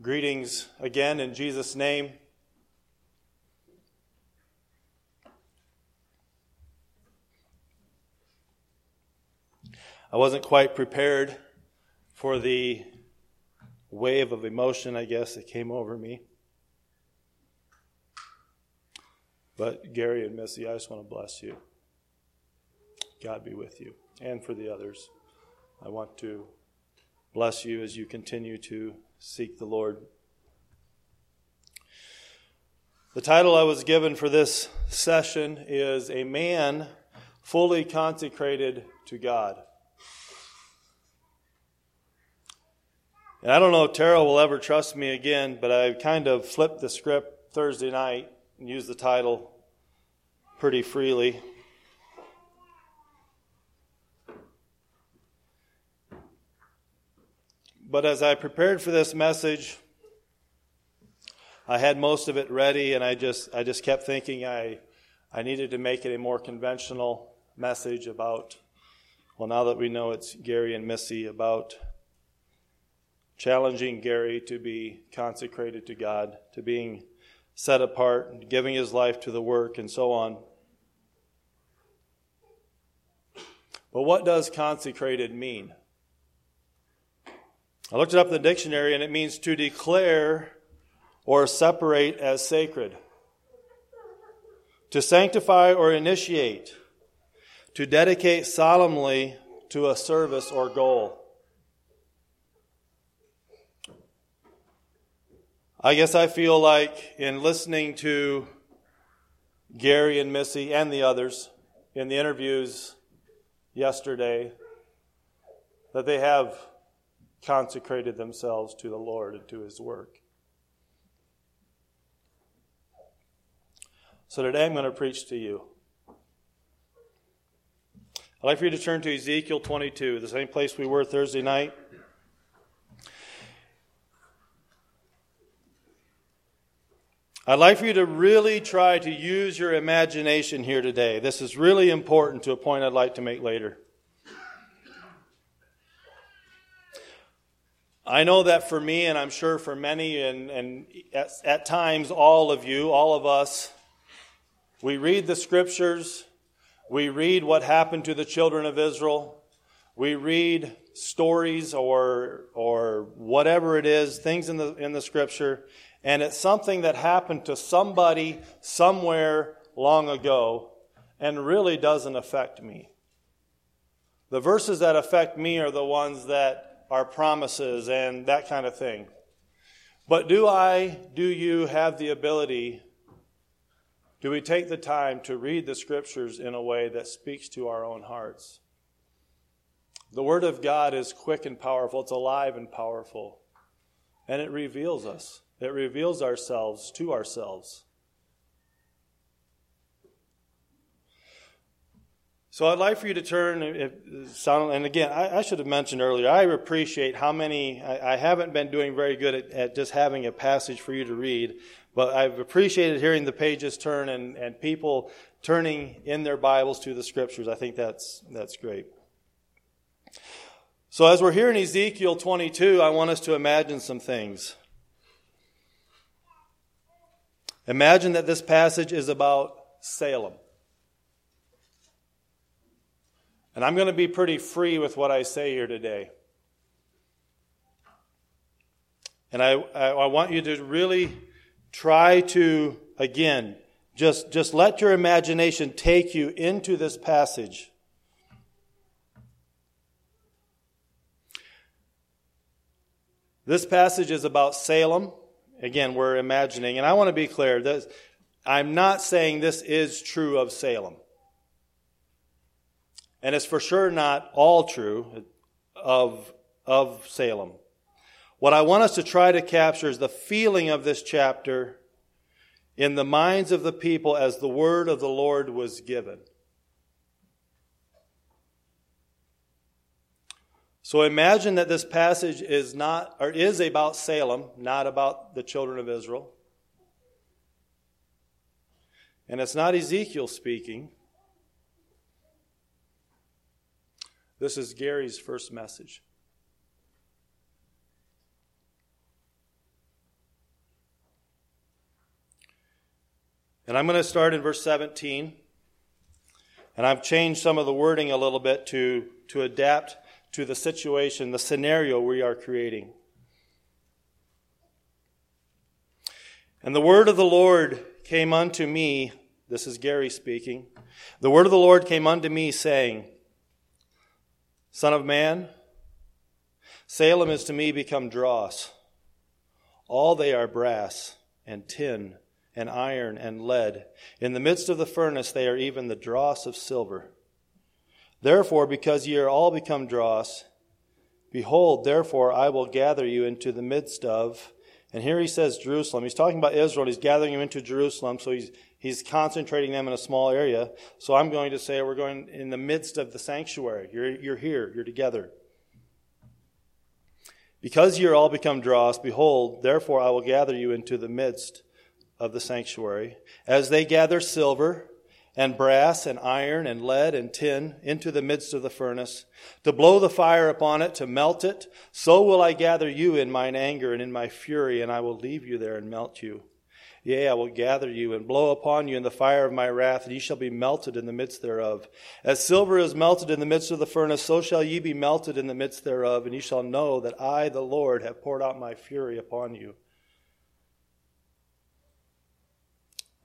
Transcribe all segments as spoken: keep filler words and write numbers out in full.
Greetings again in Jesus' name. I wasn't quite prepared for the wave of emotion, I guess, that came over me. But Gary and Missy, I just want to bless you. God be with you. And for the others, I want to bless you as you continue to seek the Lord. The title I was given for this session is A Man Fully Consecrated to God. And I don't know if Tara will ever trust me again, but I kind of flipped the script Thursday night and used the title pretty freely. But as I prepared for this message, I had most of it ready, and I just I just kept thinking I I needed to make it a more conventional message about, well, now that we know it's Gary and Missy, about challenging Gary to be consecrated to God, to being set apart, giving his life to the work, and so on. But what does consecrated mean? I looked it up in the dictionary, and it means to declare or separate as sacred, to sanctify or initiate, to dedicate solemnly to a service or goal. I guess I feel like in listening to Gary and Missy and the others in the interviews yesterday that they have consecrated themselves to the Lord and to His work. So today I'm going to preach to you. I'd like for you to turn to Ezekiel twenty-two, the same place we were Thursday night. I'd like for you to really try to use your imagination here today. This is really important to a point I'd like to make later. I know that for me, and I'm sure for many, and, and at, at times all of you, all of us, we read the scriptures, we read what happened to the children of Israel, we read stories or or whatever it is, things in the in the scripture, and it's something that happened to somebody somewhere long ago and really doesn't affect me. The verses that affect me are the ones that our promises and that kind of thing. But do I, do you have the ability, do we take the time to read the scriptures in a way that speaks to our own hearts? The Word of God is quick and powerful. It's alive and powerful. And it reveals us. It reveals ourselves to ourselves. So I'd like for you to turn, and again, I should have mentioned earlier, I appreciate how many, I haven't been doing very good at, at just having a passage for you to read, but I've appreciated hearing the pages turn and, and people turning in their Bibles to the Scriptures. I think that's that's great. So as we're here in Ezekiel twenty-two, I want us to imagine some things. Imagine that this passage is about Salem. And I'm going to be pretty free with what I say here today. And I, I, I want you to really try to, again, just, just let your imagination take you into this passage. This passage is about Salem. Again, we're imagining. And I want to be clear that I'm not saying this is true of Salem. And it's for sure not all true of, of Salem. What I want us to try to capture is the feeling of this chapter in the minds of the people as the word of the Lord was given. So imagine that this passage is not, or is about Salem, not about the children of Israel. And it's not Ezekiel speaking. This is Gary's first message. And I'm going to start in verse seventeen. And I've changed some of the wording a little bit to, to adapt to the situation, the scenario we are creating. And the word of the Lord came unto me, this is Gary speaking, the word of the Lord came unto me, saying, Son of man, Salem is to me become dross. All they are brass and tin and iron and lead. In the midst of the furnace they are even the dross of silver. Therefore, because ye are all become dross, behold, therefore I will gather you into the midst of. And here he says Jerusalem. He's talking about Israel. He's gathering them into Jerusalem, so he's he's concentrating them in a small area. So I'm going to say we're going in the midst of the sanctuary. You're you're here. You're together. Because ye are all become dross, behold, therefore I will gather you into the midst of the sanctuary, as they gather silver and brass and iron and lead and tin into the midst of the furnace, to blow the fire upon it, to melt it. So will I gather you in mine anger and in my fury, and I will leave you there and melt you. Yea, I will gather you and blow upon you in the fire of my wrath, and ye shall be melted in the midst thereof. As silver is melted in the midst of the furnace, so shall ye be melted in the midst thereof, and ye shall know that I, the Lord, have poured out my fury upon you.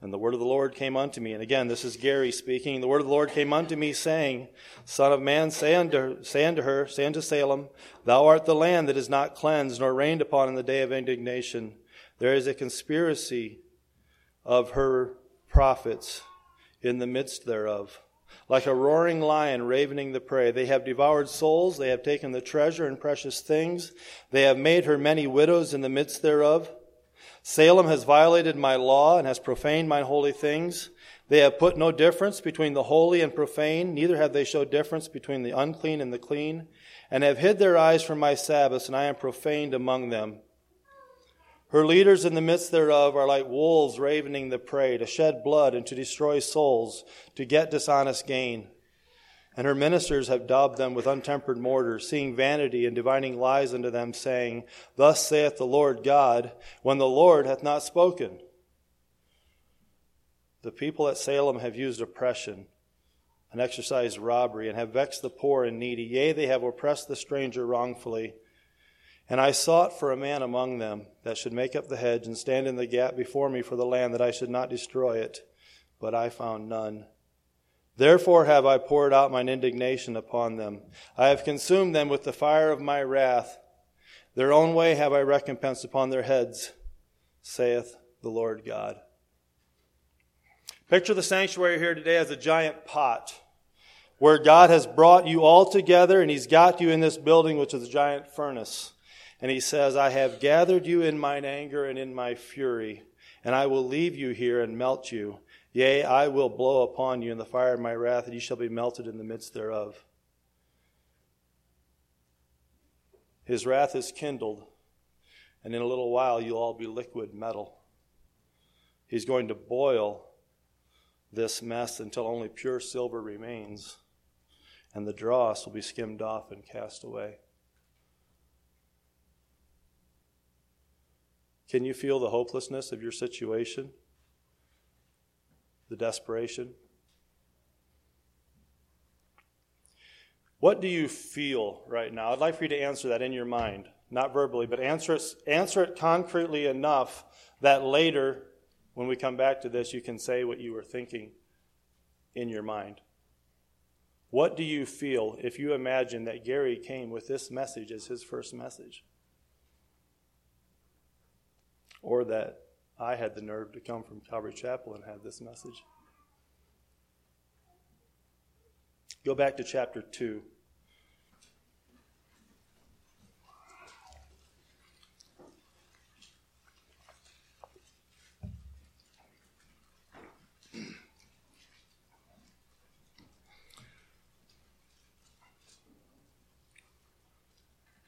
And the word of the Lord came unto me. And again, this is Gary speaking. The word of the Lord came unto me, saying, Son of man, say unto, say unto her, say unto Salem, Thou art the land that is not cleansed, nor rained upon in the day of indignation. There is a conspiracy of her prophets in the midst thereof. Like a roaring lion ravening the prey. They have devoured souls. They have taken the treasure and precious things. They have made her many widows in the midst thereof. Salem has violated my law and has profaned mine holy things. They have put no difference between the holy and profane, neither have they showed difference between the unclean and the clean, and have hid their eyes from my Sabbaths, and I am profaned among them. Her leaders in the midst thereof are like wolves ravening the prey, to shed blood and to destroy souls, to get dishonest gain. And her ministers have daubed them with untempered mortar, seeing vanity and divining lies unto them, saying, Thus saith the Lord God, when the Lord hath not spoken. The people at Salem have used oppression and exercised robbery, and have vexed the poor and needy. Yea, they have oppressed the stranger wrongfully. And I sought for a man among them that should make up the hedge and stand in the gap before me for the land, that I should not destroy it. But I found none. Therefore have I poured out mine indignation upon them. I have consumed them with the fire of my wrath. Their own way have I recompensed upon their heads, saith the Lord God. Picture the sanctuary here today as a giant pot where God has brought you all together, and he's got you in this building, which is a giant furnace. And he says, I have gathered you in mine anger and in my fury, and I will leave you here and melt you. Yea, I will blow upon you in the fire of my wrath, and ye shall be melted in the midst thereof. His wrath is kindled, and in a little while you'll all be liquid metal. He's going to boil this mess until only pure silver remains, and the dross will be skimmed off and cast away. Can you feel the hopelessness of your situation? The desperation. What do you feel right now? I'd like for you to answer that in your mind, not verbally, but answer it, answer it concretely enough that later, when we come back to this, you can say what you were thinking in your mind. What do you feel if you imagine that Gary came with this message as his first message? Or that I had the nerve to come from Calvary Chapel and have this message. Go back to chapter two.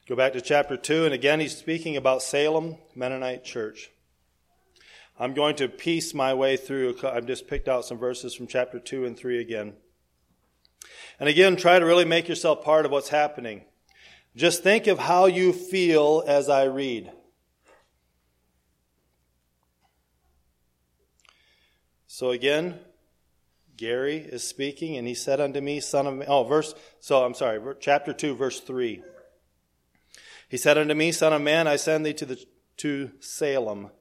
Go back to chapter two, and again he's speaking about Salem Mennonite Church. I'm going to piece my way through. I've just picked out some verses from chapter two and three again. And again, try to really make yourself part of what's happening. Just think of how you feel as I read. So again, Gary is speaking, and he said unto me, Son of Man, oh, verse, so I'm sorry, chapter two, verse three. He said unto me, Son of man, I send thee to the to Salem,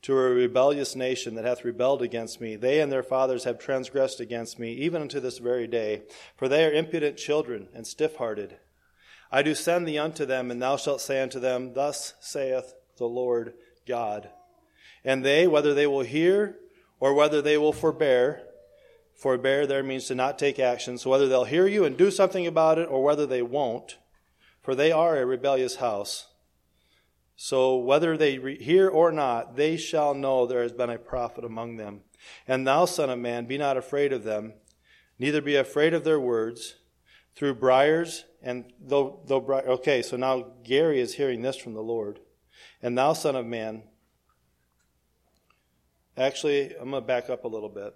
to a rebellious nation that hath rebelled against me. They and their fathers have transgressed against me, even unto this very day. For they are impudent children and stiff-hearted. I do send thee unto them, and thou shalt say unto them, Thus saith the Lord God. And they, whether they will hear or whether they will forbear, forbear there means to not take action, so whether they'll hear you and do something about it or whether they won't, for they are a rebellious house. So whether they re- hear or not, they shall know there has been a prophet among them. And thou, Son of Man, be not afraid of them, neither be afraid of their words. Through briars and though though briar. Okay, so now Gary is hearing this from the Lord. And thou, Son of Man. Actually, I'm going to back up a little bit.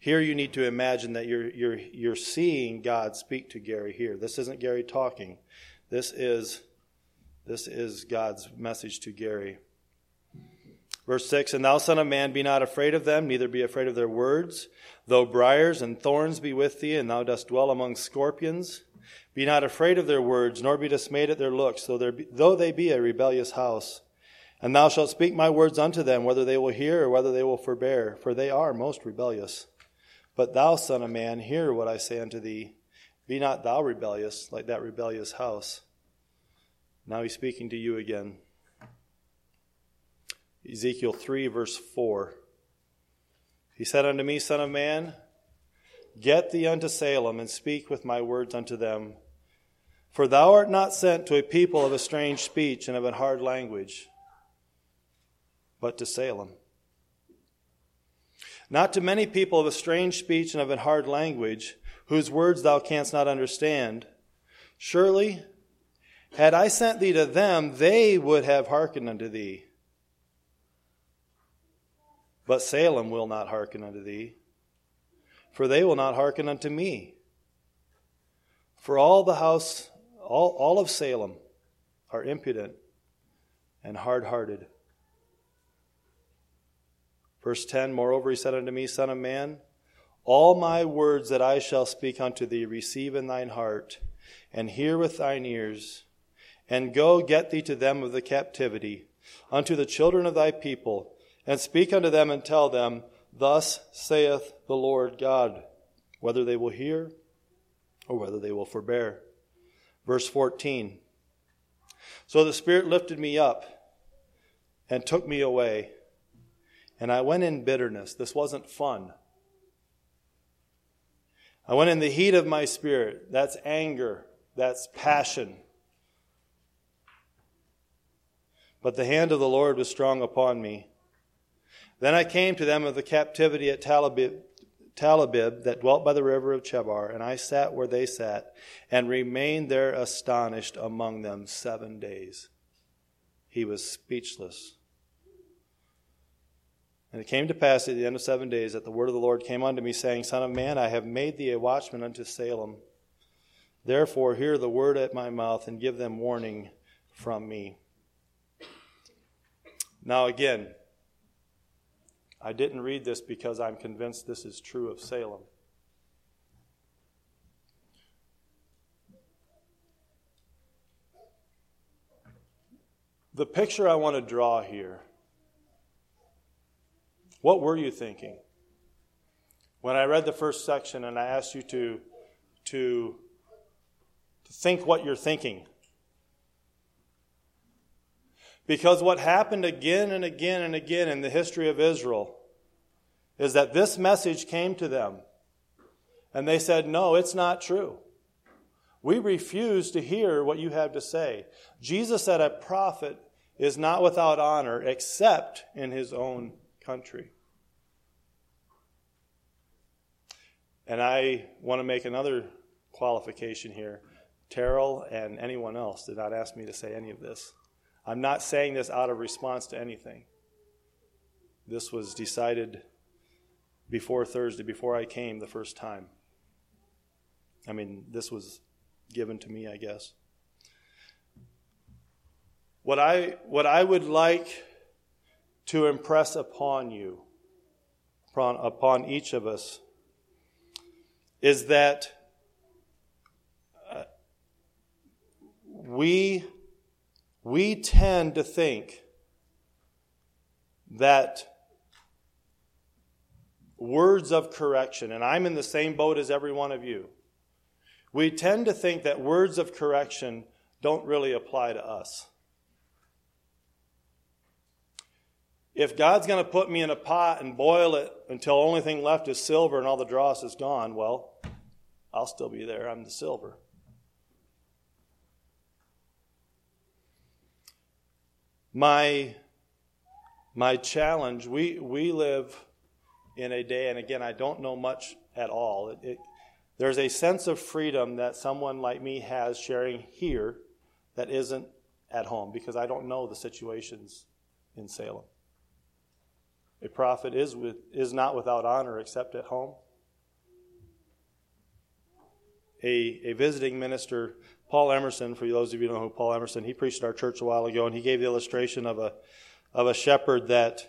Here you need to imagine that you're you're you're seeing God speak to Gary here. This isn't Gary talking. This is this is God's message to Gary. Verse six, And thou, Son of Man, be not afraid of them, neither be afraid of their words. Though briars and thorns be with thee, and thou dost dwell among scorpions, be not afraid of their words, nor be dismayed at their looks, though, there be, though they be a rebellious house. And thou shalt speak my words unto them, whether they will hear or whether they will forbear, for they are most rebellious. But thou, Son of Man, hear what I say unto thee. Be not thou rebellious, like that rebellious house. Now he's speaking to you again. Ezekiel three, verse four. He said unto me, Son of man, get thee unto Salem, and speak with my words unto them. For thou art not sent to a people of a strange speech and of a hard language, but to Salem. Not to many people of a strange speech and of a hard language, whose words thou canst not understand. Surely, had I sent thee to them, they would have hearkened unto thee. But Salem will not hearken unto thee, for they will not hearken unto me. For all the house, all, all of Salem are impudent and hard-hearted. Verse ten, Moreover he said unto me, Son of man, all my words that I shall speak unto thee receive in thine heart, and hear with thine ears, and go get thee to them of the captivity, unto the children of thy people, and speak unto them and tell them, Thus saith the Lord God, whether they will hear or whether they will forbear. Verse fourteen. So the Spirit lifted me up and took me away, and I went in bitterness. This wasn't fun. I went in the heat of my spirit. That's anger. That's passion. But the hand of the Lord was strong upon me. Then I came to them of the captivity at Talabib, Talabib, that dwelt by the river of Chebar, and I sat where they sat, and remained there astonished among them seven days. He was speechless. And it came to pass at the end of seven days that the word of the Lord came unto me, saying, Son of man, I have made thee a watchman unto Salem. Therefore hear the word at my mouth, and give them warning from me. Now again, I didn't read this because I'm convinced this is true of Salem. The picture I want to draw here. What were you thinking? When I read the first section and I asked you to, to, to think what you're thinking. Because what happened again and again and again in the history of Israel is that this message came to them. And they said, no, it's not true. We refuse to hear what you have to say. Jesus said a prophet is not without honor except in his own country. And I want to make another qualification here. Terrell and anyone else did not ask me to say any of this. I'm not saying this out of response to anything. This was decided before Thursday, before I came the first time. I mean, this was given to me, I guess. What I what I would like to impress upon you, upon, upon each of us, is that uh, we, we tend to think that words of correction, and I'm in the same boat as every one of you, we tend to think that words of correction don't really apply to us. If God's going to put me in a pot and boil it until the only thing left is silver and all the dross is gone, well, I'll still be there. I'm the silver. My, my challenge, we, we live in a day, and again, I don't know much at all. It, it, there's a sense of freedom that someone like me has sharing here that isn't at home because I don't know the situations in Salem. A prophet is with, is not without honor except at home. A, a visiting minister, Paul Emerson, for those of you who know who Paul Emerson, he preached at our church a while ago, and he gave the illustration of a of a shepherd that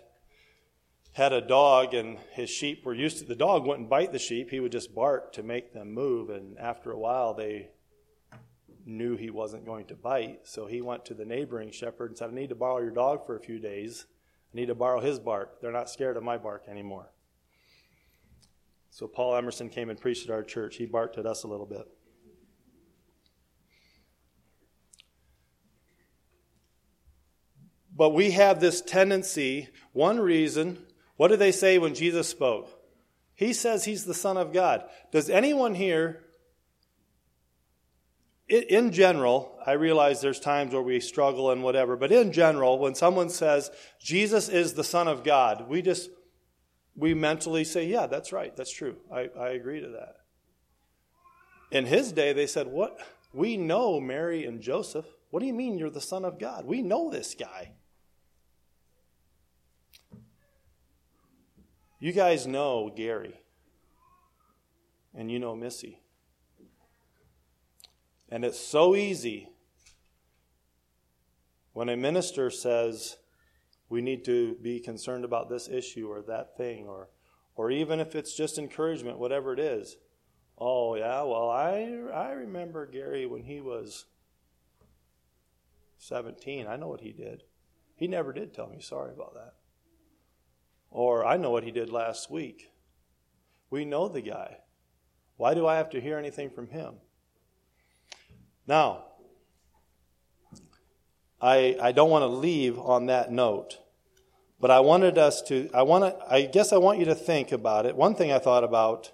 had a dog, and his sheep were used to, the dog wouldn't bite the sheep, he would just bark to make them move, and after a while they knew he wasn't going to bite, so he went to the neighboring shepherd and said, I need to borrow your dog for a few days. I need to borrow his bark. They're not scared of my bark anymore. So Paul Emerson came and preached at our church. He barked at us a little bit. But we have this tendency. One reason, what did they say when Jesus spoke? He says he's the Son of God. Does anyone here, in general, I realize there's times where we struggle and whatever, but in general, when someone says, Jesus is the Son of God, we just, we mentally say, yeah, that's right, that's true. I, I agree to that. In his day, they said, what? We know Mary and Joseph. What do you mean you're the Son of God? We know this guy. You guys know Gary, and you know Missy. And it's so easy when a minister says, we need to be concerned about this issue or that thing, or or even if it's just encouragement, whatever it is. Oh, yeah, well, I I remember Gary when he was seventeen. I know what he did. He never did tell me, sorry about that. Or I know what he did last week. We know the guy. Why do I have to hear anything from him? Now, I I don't want to leave on that note, but I wanted us to, I want to, I guess I want you to think about it. One thing I thought about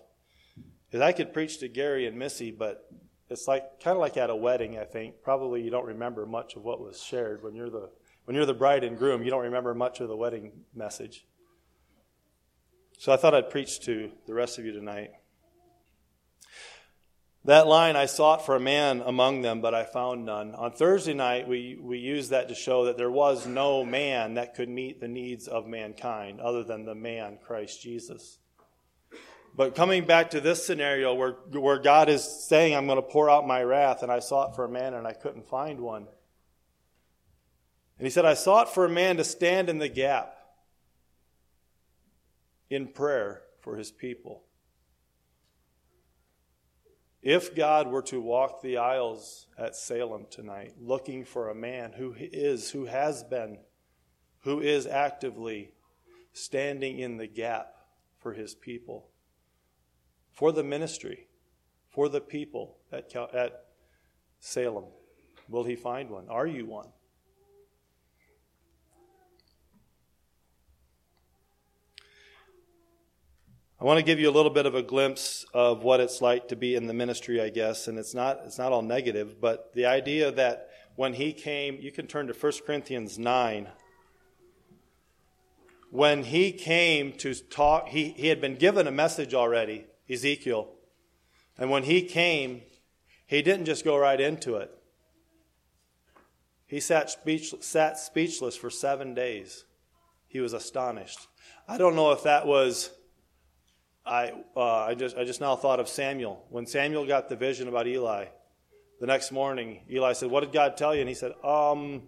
is I could preach to Gary and Missy, but it's like kind of like at a wedding, I think. Probably you don't remember much of what was shared when you're the when you're the bride and groom. You don't remember much of the wedding message. So I thought I'd preach to the rest of you tonight. That line, I sought for a man among them, but I found none. On Thursday night, we, we used that to show that there was no man that could meet the needs of mankind other than the man, Christ Jesus. But coming back to this scenario where, where God is saying, I'm going to pour out my wrath, and I sought for a man and I couldn't find one. And he said, I sought for a man to stand in the gap in prayer for his people. If God were to walk the aisles at Salem tonight looking for a man who is, who has been, who is actively standing in the gap for his people, for the ministry, for the people at, at Salem, will he find one? Are you one? I want to give you a little bit of a glimpse of what it's like to be in the ministry, I guess, and it's not it's not all negative, but the idea that when he came, you can turn to First Corinthians nine. When he came to talk, he, he had been given a message already, Ezekiel. And when he came, he didn't just go right into it. He sat, speech, sat speechless for seven days. He was astonished. I don't know if that was... I uh, I just I just now thought of Samuel. When Samuel got the vision about Eli, the next morning, Eli said, what did God tell you? And he said, um,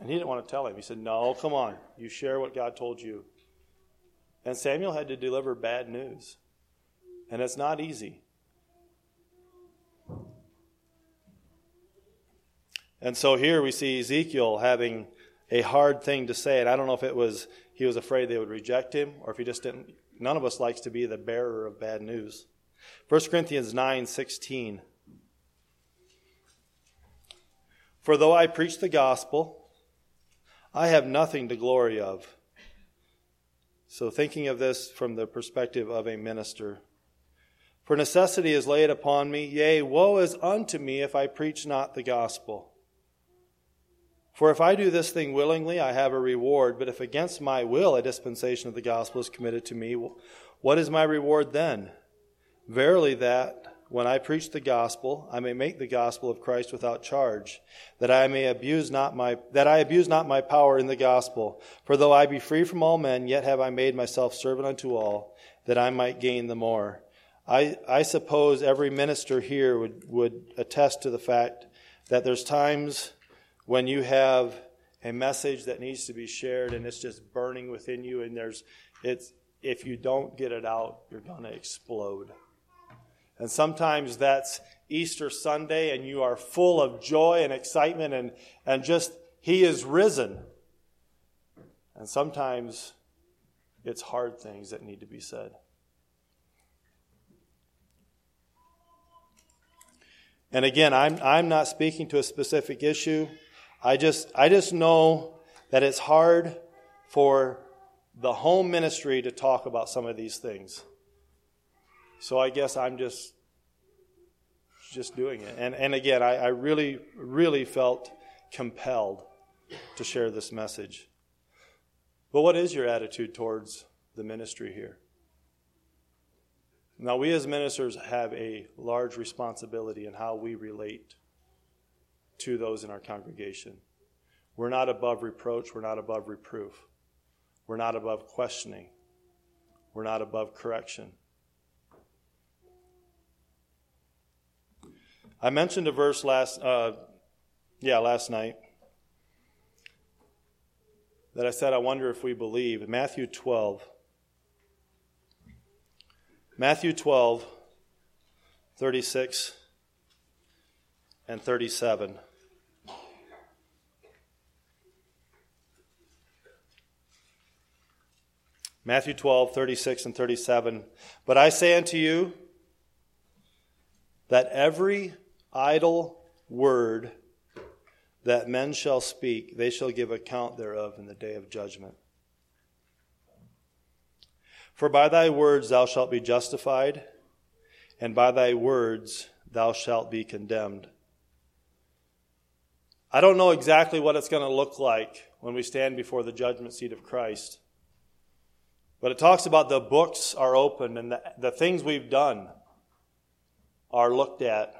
And he didn't want to tell him. He said, no, come on. You share what God told you. And Samuel had to deliver bad news. And it's not easy. And so here we see Ezekiel having a hard thing to say. And I don't know if it was he was afraid they would reject him or if he just didn't. None of us likes to be the bearer of bad news. First Corinthians nine sixteen. For though I preach the gospel, I have nothing to glory of. So thinking of this from the perspective of a minister. For necessity is laid upon me, yea, woe is unto me if I preach not the gospel. For if I do this thing willingly, I have a reward, but if against my will a dispensation of the gospel is committed to me, what is my reward then? Verily that, when I preach the gospel, I may make the gospel of Christ without charge, that I may abuse not my that I abuse not my power in the gospel. For though I be free from all men, yet have I made myself servant unto all, that I might gain the more. I I suppose every minister here would, would attest to the fact that there's times when you have a message that needs to be shared and it's just burning within you, and there's it's if you don't get it out, you're gonna explode. And sometimes that's Easter Sunday and you are full of joy and excitement and, and just, He is risen. And sometimes it's hard things that need to be said. And again, I'm I'm not speaking to a specific issue. I just I just know that it's hard for the home ministry to talk about some of these things. So I guess I'm just just doing it. And and again, I, I really, really felt compelled to share this message. But what is your attitude towards the ministry here? Now, we as ministers have a large responsibility in how we relate to those in our congregation. We're not above reproach. We're not above reproof. We're not above questioning. We're not above correction. I mentioned a verse last, uh, yeah, last night that I said, I wonder if we believe. Matthew twelve. Matthew twelve, thirty-six and thirty-seven. Matthew twelve, thirty-six and thirty-seven. But I say unto you that every idle word that men shall speak, they shall give account thereof in the day of judgment. For by thy words thou shalt be justified, and by thy words thou shalt be condemned. I don't know exactly what it's going to look like when we stand before the judgment seat of Christ. But it talks about the books are open and the, the things we've done are looked at.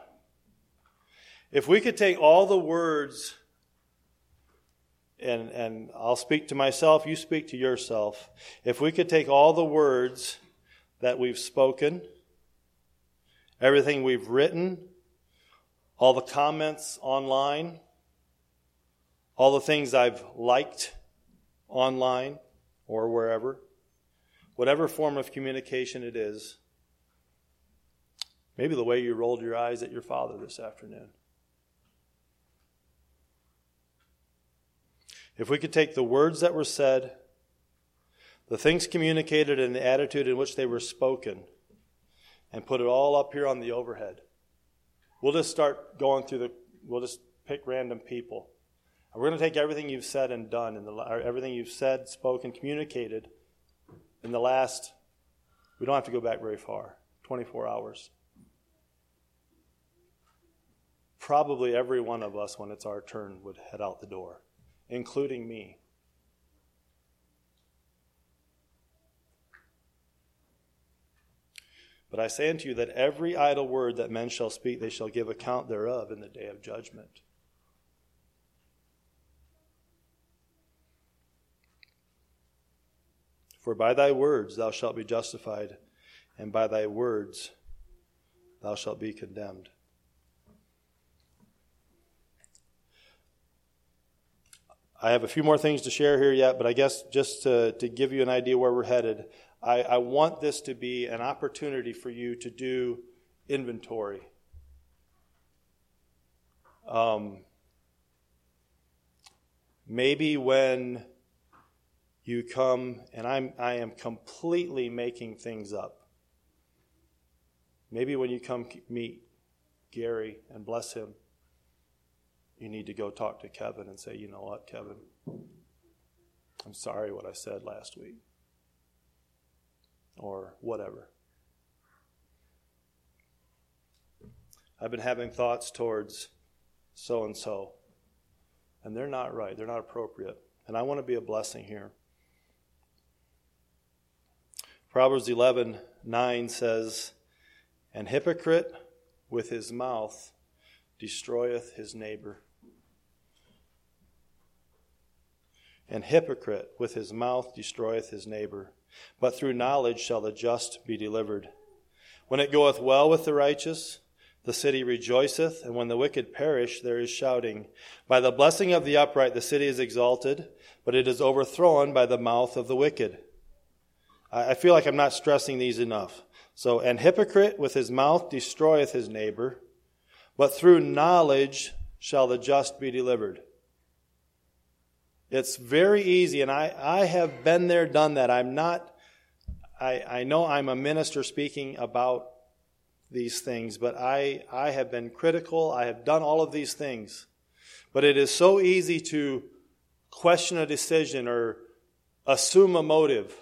If we could take all the words, and, and I'll speak to myself, you speak to yourself. If we could take all the words that we've spoken, everything we've written, all the comments online, all the things I've liked online or wherever, whatever form of communication it is, maybe the way you rolled your eyes at your father this afternoon. If we could take the words that were said, the things communicated, and the attitude in which they were spoken, and put it all up here on the overhead. We'll just start going through the, we'll just pick random people. And we're going to take everything you've said and done, in the, or everything you've said, spoken, communicated in the last, we don't have to go back very far, twenty-four hours. Probably every one of us, when it's our turn, would head out the door, including me. But I say unto you that every idle word that men shall speak, they shall give account thereof in the day of judgment. For by thy words thou shalt be justified, and by thy words thou shalt be condemned. I have a few more things to share here yet, but I guess just to, to give you an idea where we're headed, I, I want this to be an opportunity for you to do inventory. Um, maybe when you come, and I'm, I am completely making things up. Maybe when you come meet Gary and bless him, you need to go talk to Kevin and say, you know what, Kevin, I'm sorry what I said last week. Or whatever. I've been having thoughts towards so-and-so, and they're not right. They're not appropriate. And I want to be a blessing here. Proverbs eleven nine says, an hypocrite with his mouth destroyeth his neighbor. An hypocrite with his mouth destroyeth his neighbor, but through knowledge shall the just be delivered. When it goeth well with the righteous, the city rejoiceth, and when the wicked perish, there is shouting. By the blessing of the upright the city is exalted, but it is overthrown by the mouth of the wicked. I feel like I'm not stressing these enough. So, an hypocrite with his mouth destroyeth his neighbor, but through knowledge shall the just be delivered. It's very easy, and I, I have been there, done that. I'm not, I, I know I'm a minister speaking about these things, but I, I have been critical. I have done all of these things. But it is so easy to question a decision or assume a motive.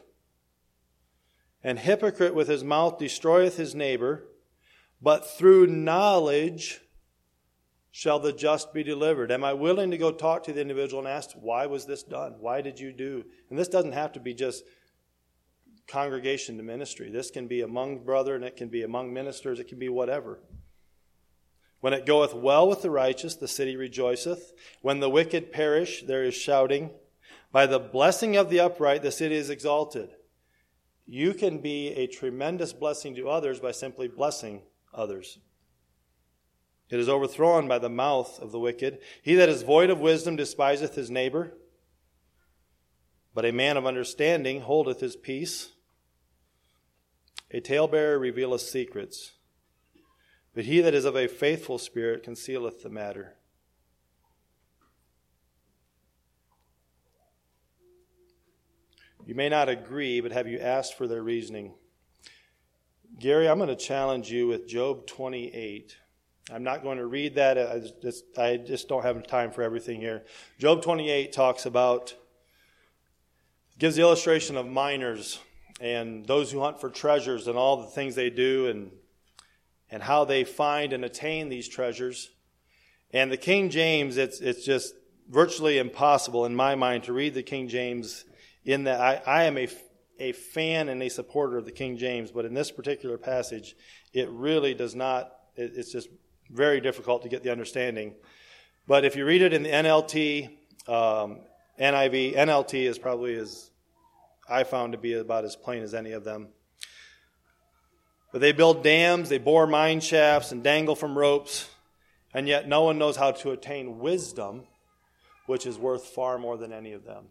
An hypocrite with his mouth destroyeth his neighbor, but through knowledge shall the just be delivered. Am I willing to go talk to the individual and ask, why was this done? Why did you do? And this doesn't have to be just congregation to ministry. This can be among brethren, it can be among ministers, it can be whatever. When it goeth well with the righteous, the city rejoiceth. When the wicked perish, there is shouting. By the blessing of the upright, the city is exalted. You can be a tremendous blessing to others by simply blessing others. It is overthrown by the mouth of the wicked. He that is void of wisdom despiseth his neighbor, but a man of understanding holdeth his peace. A talebearer revealeth secrets, but he that is of a faithful spirit concealeth the matter. You may not agree, but have you asked for their reasoning? Gary, I'm going to challenge you with Job twenty-eight. I'm not going to read that. I just, I just don't have time for everything here. Job twenty-eight talks about, gives the illustration of miners and those who hunt for treasures and all the things they do and and how they find and attain these treasures. And the King James, it's it's just virtually impossible in my mind to read the King James in that. I, I am a a fan and a supporter of the King James, but in this particular passage, it really does not, it, it's just very difficult to get the understanding. But if you read it in the N L T, um, N I V, N L T is probably as I found to be about as plain as any of them. But they build dams, they bore mine shafts and dangle from ropes, and yet no one knows how to attain wisdom, which is worth far more than any of them.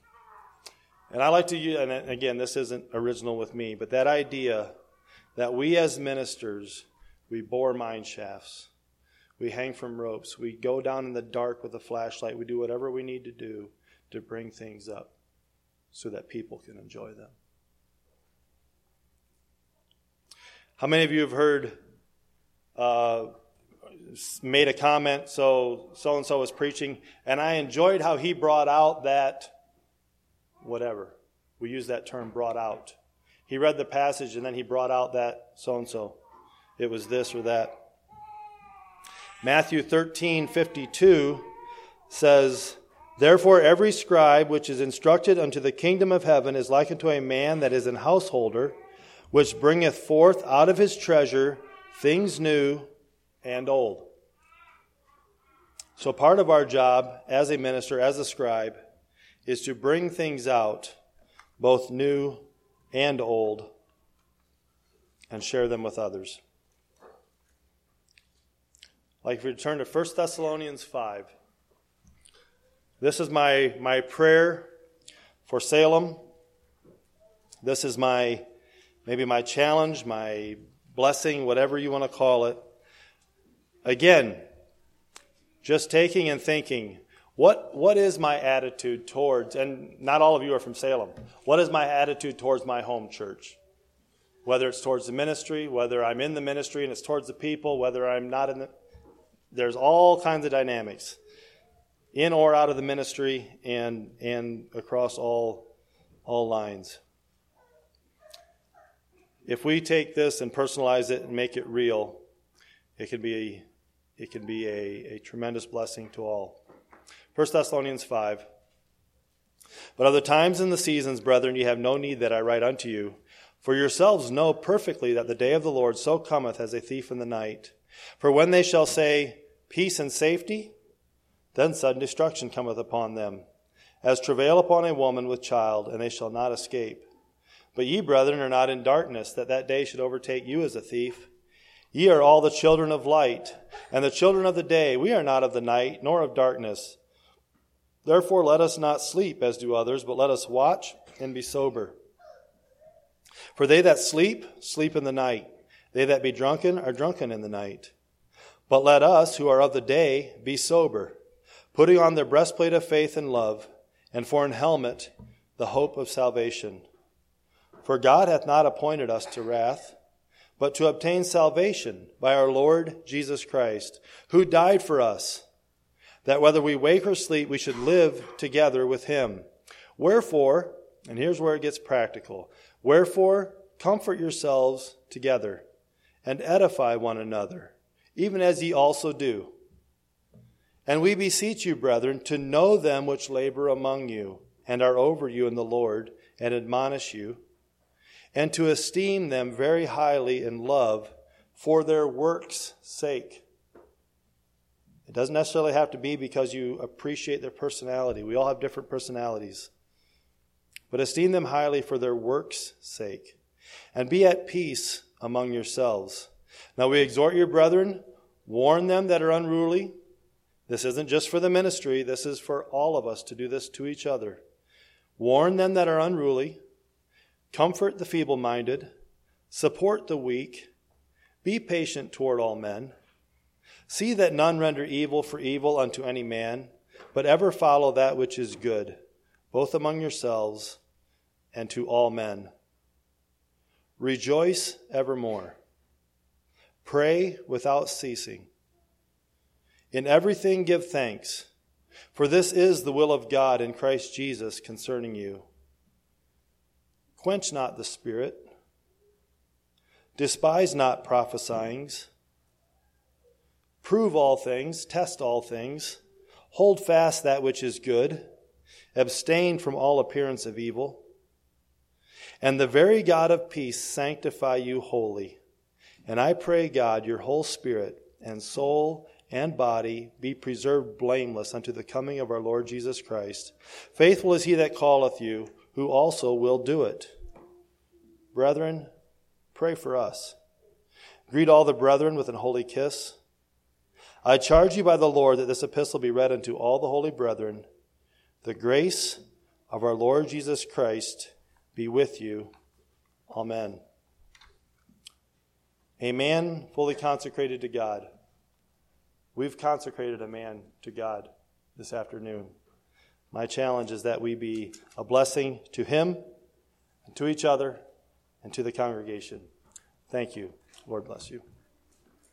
And I like to use, and again, this isn't original with me, but that idea that we as ministers, we bore mine shafts, we hang from ropes, we go down in the dark with a flashlight, we do whatever we need to do to bring things up so that people can enjoy them. How many of you have heard, uh, made a comment, so so-and-so was preaching, and I enjoyed how he brought out that whatever. We use that term, brought out. He read the passage and then he brought out that so-and-so. It was this or that. Matthew thirteen fifty-two says, therefore every scribe which is instructed unto the kingdom of heaven is like unto a man that is an householder, which bringeth forth out of his treasure things new and old. So part of our job as a minister, as a scribe, is to bring things out, both new and old, and share them with others. Like if we turn to First Thessalonians five, This is my, my prayer for Salem. This is my, maybe my challenge, my blessing, whatever you want to call it. Again, just taking and thinking, what what is my attitude towards, and not all of you are from Salem, what is my attitude towards my home church? Whether it's towards the ministry, whether I'm in the ministry and it's towards the people, whether I'm not in the, there's all kinds of dynamics in or out of the ministry and and across all all lines. If we take this and personalize it and make it real, it can be a, it can be a, a tremendous blessing to all. First Thessalonians five. But other times in the seasons, brethren, ye have no need that I write unto you. For yourselves know perfectly that the day of the Lord so cometh as a thief in the night. For when they shall say, peace and safety, then sudden destruction cometh upon them, as travail upon a woman with child, and they shall not escape. But ye, brethren, are not in darkness, that that day should overtake you as a thief. Ye are all the children of light, and the children of the day. We are not of the night, nor of darkness. Therefore let us not sleep as do others, but let us watch and be sober. For they that sleep, sleep in the night. They that be drunken are drunken in the night. But let us, who are of the day, be sober, putting on the breastplate of faith and love, and for an helmet, the hope of salvation. For God hath not appointed us to wrath, but to obtain salvation by our Lord Jesus Christ, who died for us, that whether we wake or sleep, we should live together with him. Wherefore, and here's where it gets practical, wherefore, comfort yourselves together and edify one another, even as ye also do. And we beseech you, brethren, to know them which labor among you and are over you in the Lord and admonish you, and to esteem them very highly in love for their work's sake. It doesn't necessarily have to be because you appreciate their personality. We all have different personalities. But esteem them highly for their work's sake, and be at peace among yourselves. Now we exhort your brethren, warn them that are unruly. This isn't just for the ministry, this is for all of us to do this to each other. Warn them that are unruly, comfort the feeble-minded, support the weak, be patient toward all men. See that none render evil for evil unto any man, but ever follow that which is good, both among yourselves and to all men. Rejoice evermore. Pray without ceasing. In everything give thanks, for this is the will of God in Christ Jesus concerning you. Quench not the spirit. Despise not prophesyings. Prove all things, test all things. Hold fast that which is good. Abstain from all appearance of evil. And the very God of peace sanctify you wholly. And I pray, God, your whole spirit and soul and body be preserved blameless unto the coming of our Lord Jesus Christ. Faithful is he that calleth you, who also will do it. Brethren, pray for us. Greet all the brethren with an holy kiss. I charge you by the Lord that this epistle be read unto all the holy brethren. The grace of our Lord Jesus Christ be with you. Amen. A man fully consecrated to God. We've consecrated a man to God this afternoon. My challenge is that we be a blessing to him, and to each other, and to the congregation. Thank you. Lord bless you.